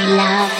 He loves.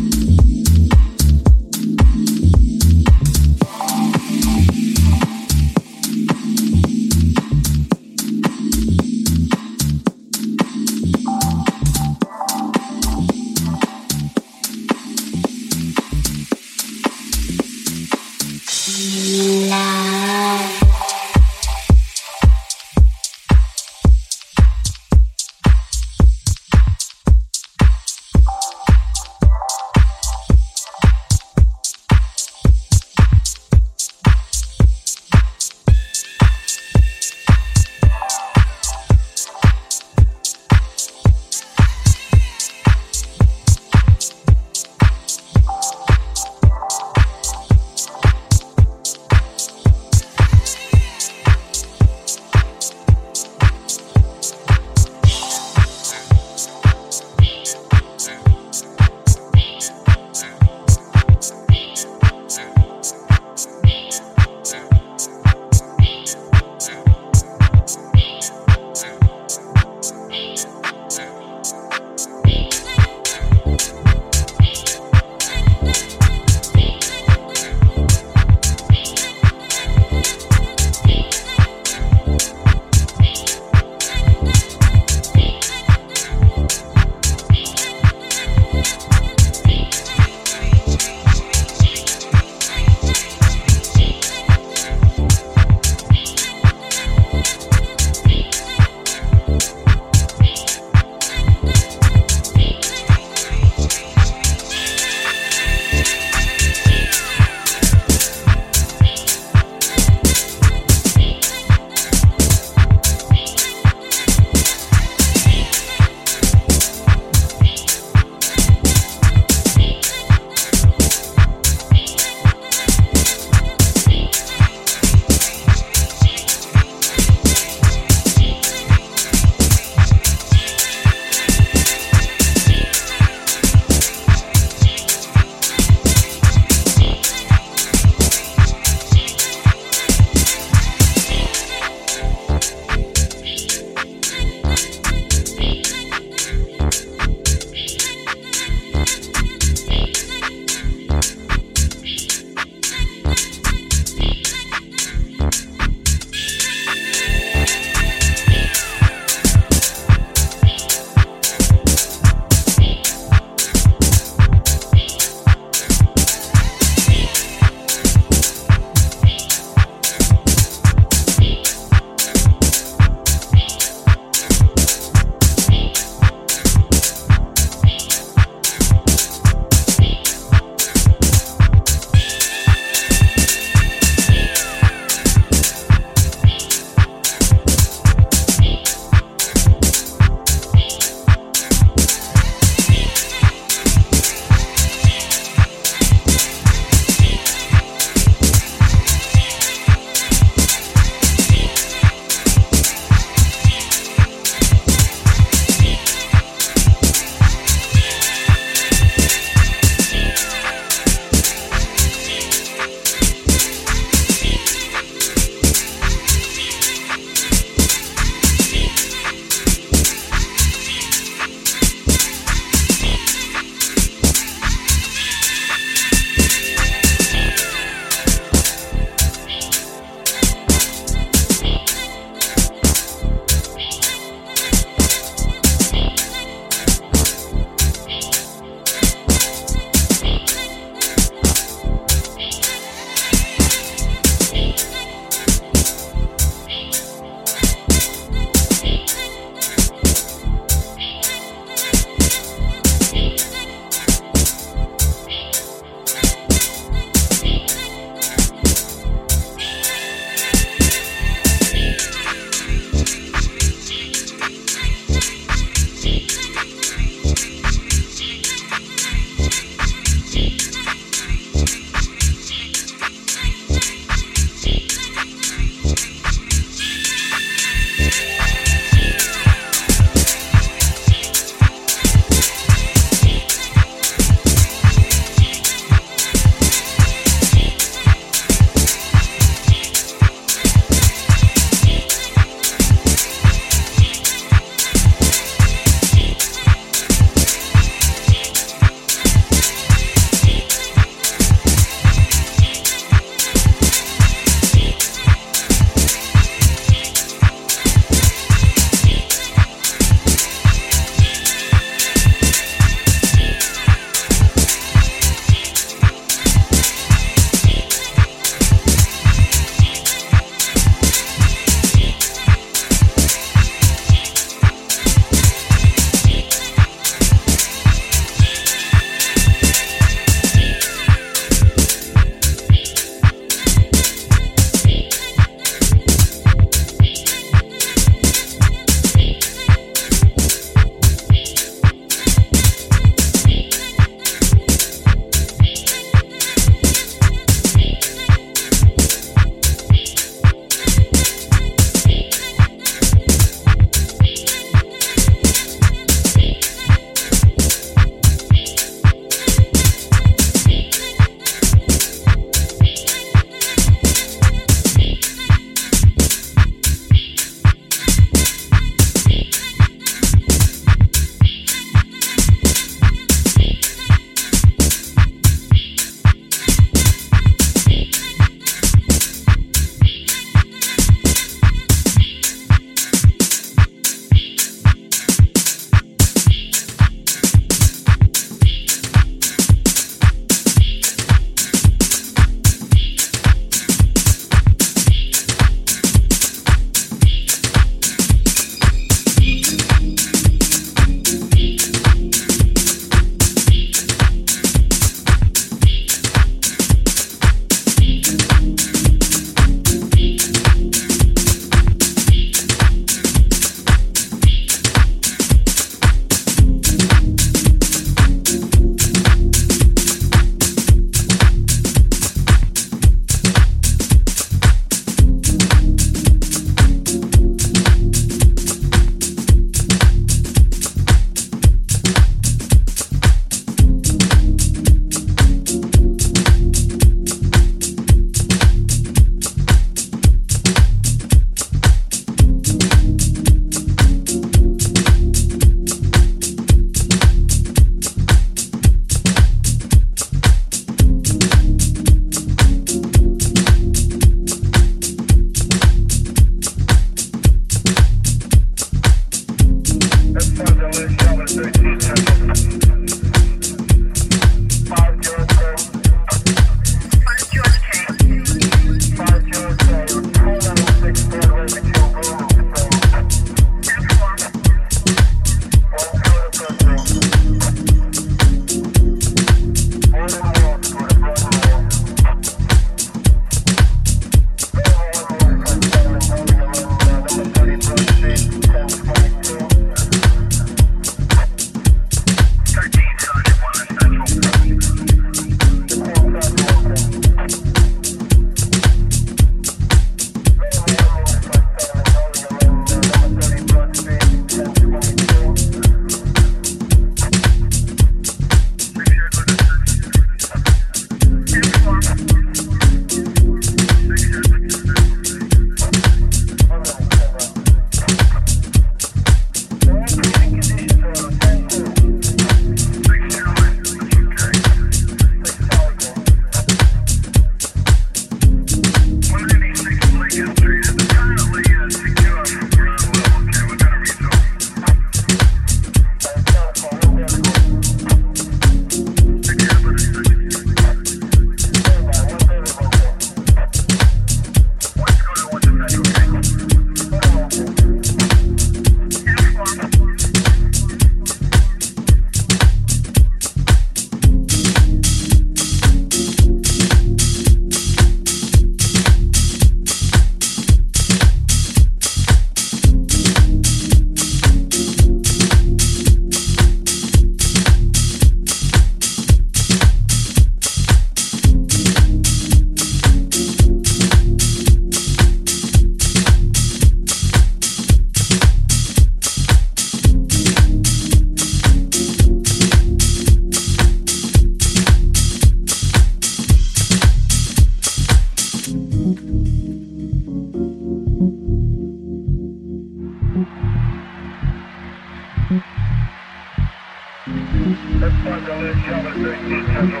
Charlie 13, schedule.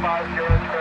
5 George K.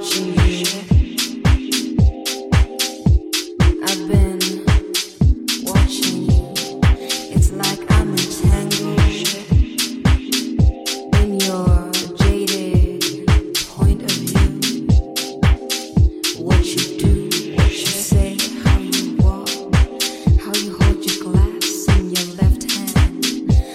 watching you. I've been watching you. It's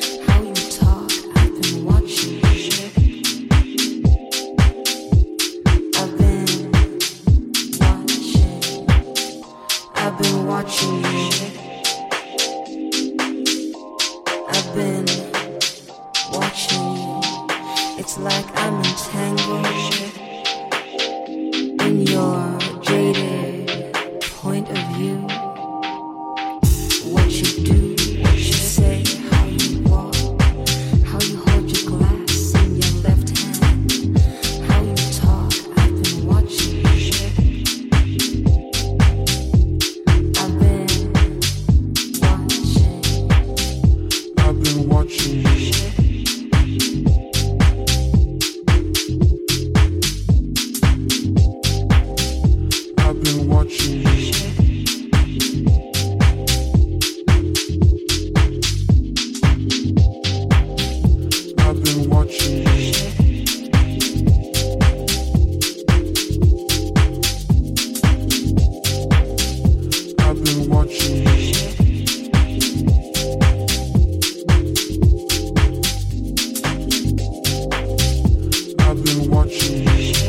like I'm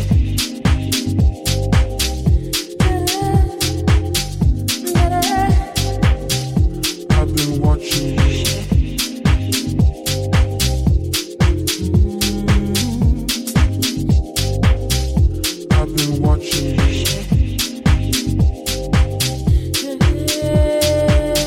entangled in your jaded point of view.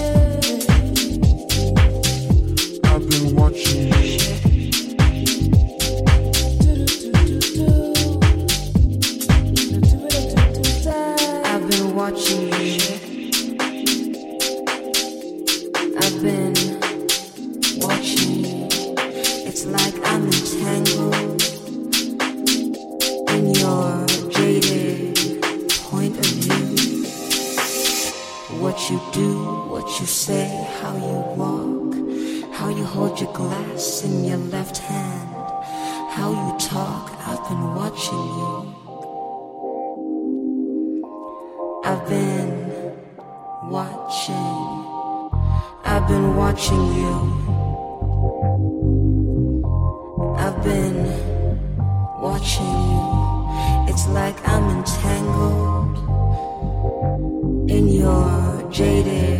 What you do, what you say, how you walk, how you hold your glass in your left hand, how you talk. I've been watching you. I've been watching you. I've been watching you. It's like I'm entangled in your jaded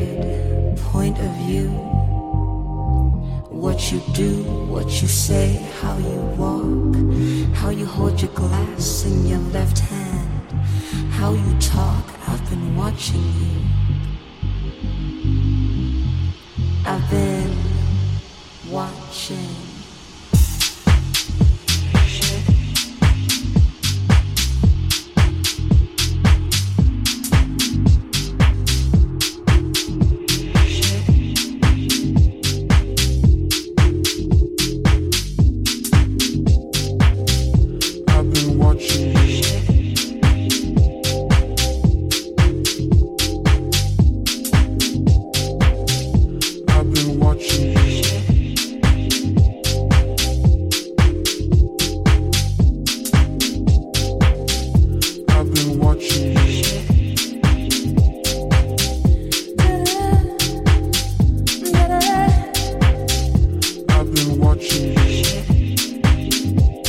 point of view. What you do. I've been watching you. It's like I'm entangled in your jaded point of view. What you do, what you say, how you walk, how you hold your glass in your left hand, how you talk. I've been watching you. I've been watching. I've been watching you. I've been watching you. It's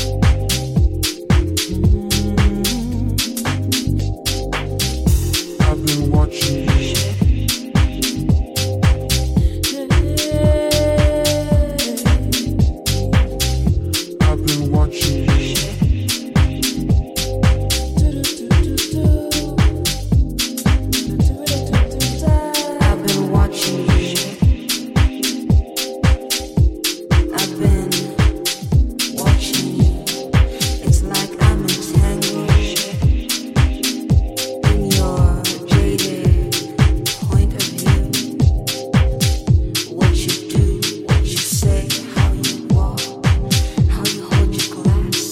like I'm entangled in your jaded point of view. What you do, what you say, how you walk, how you hold your glass in your left hand, how you talk. I've been watching you. I've been watching. What you do, what you say, how you walk, how you hold your glass.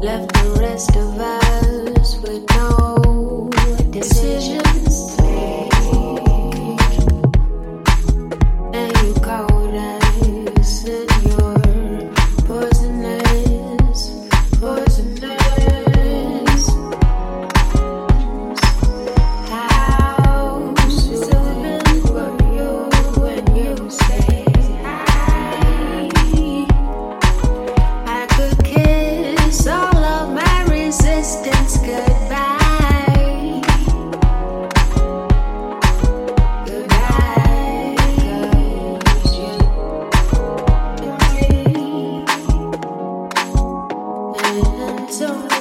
left the rest of us with no decisions to make. And you called us and you're poisonous. How soothing were you when you stayed? So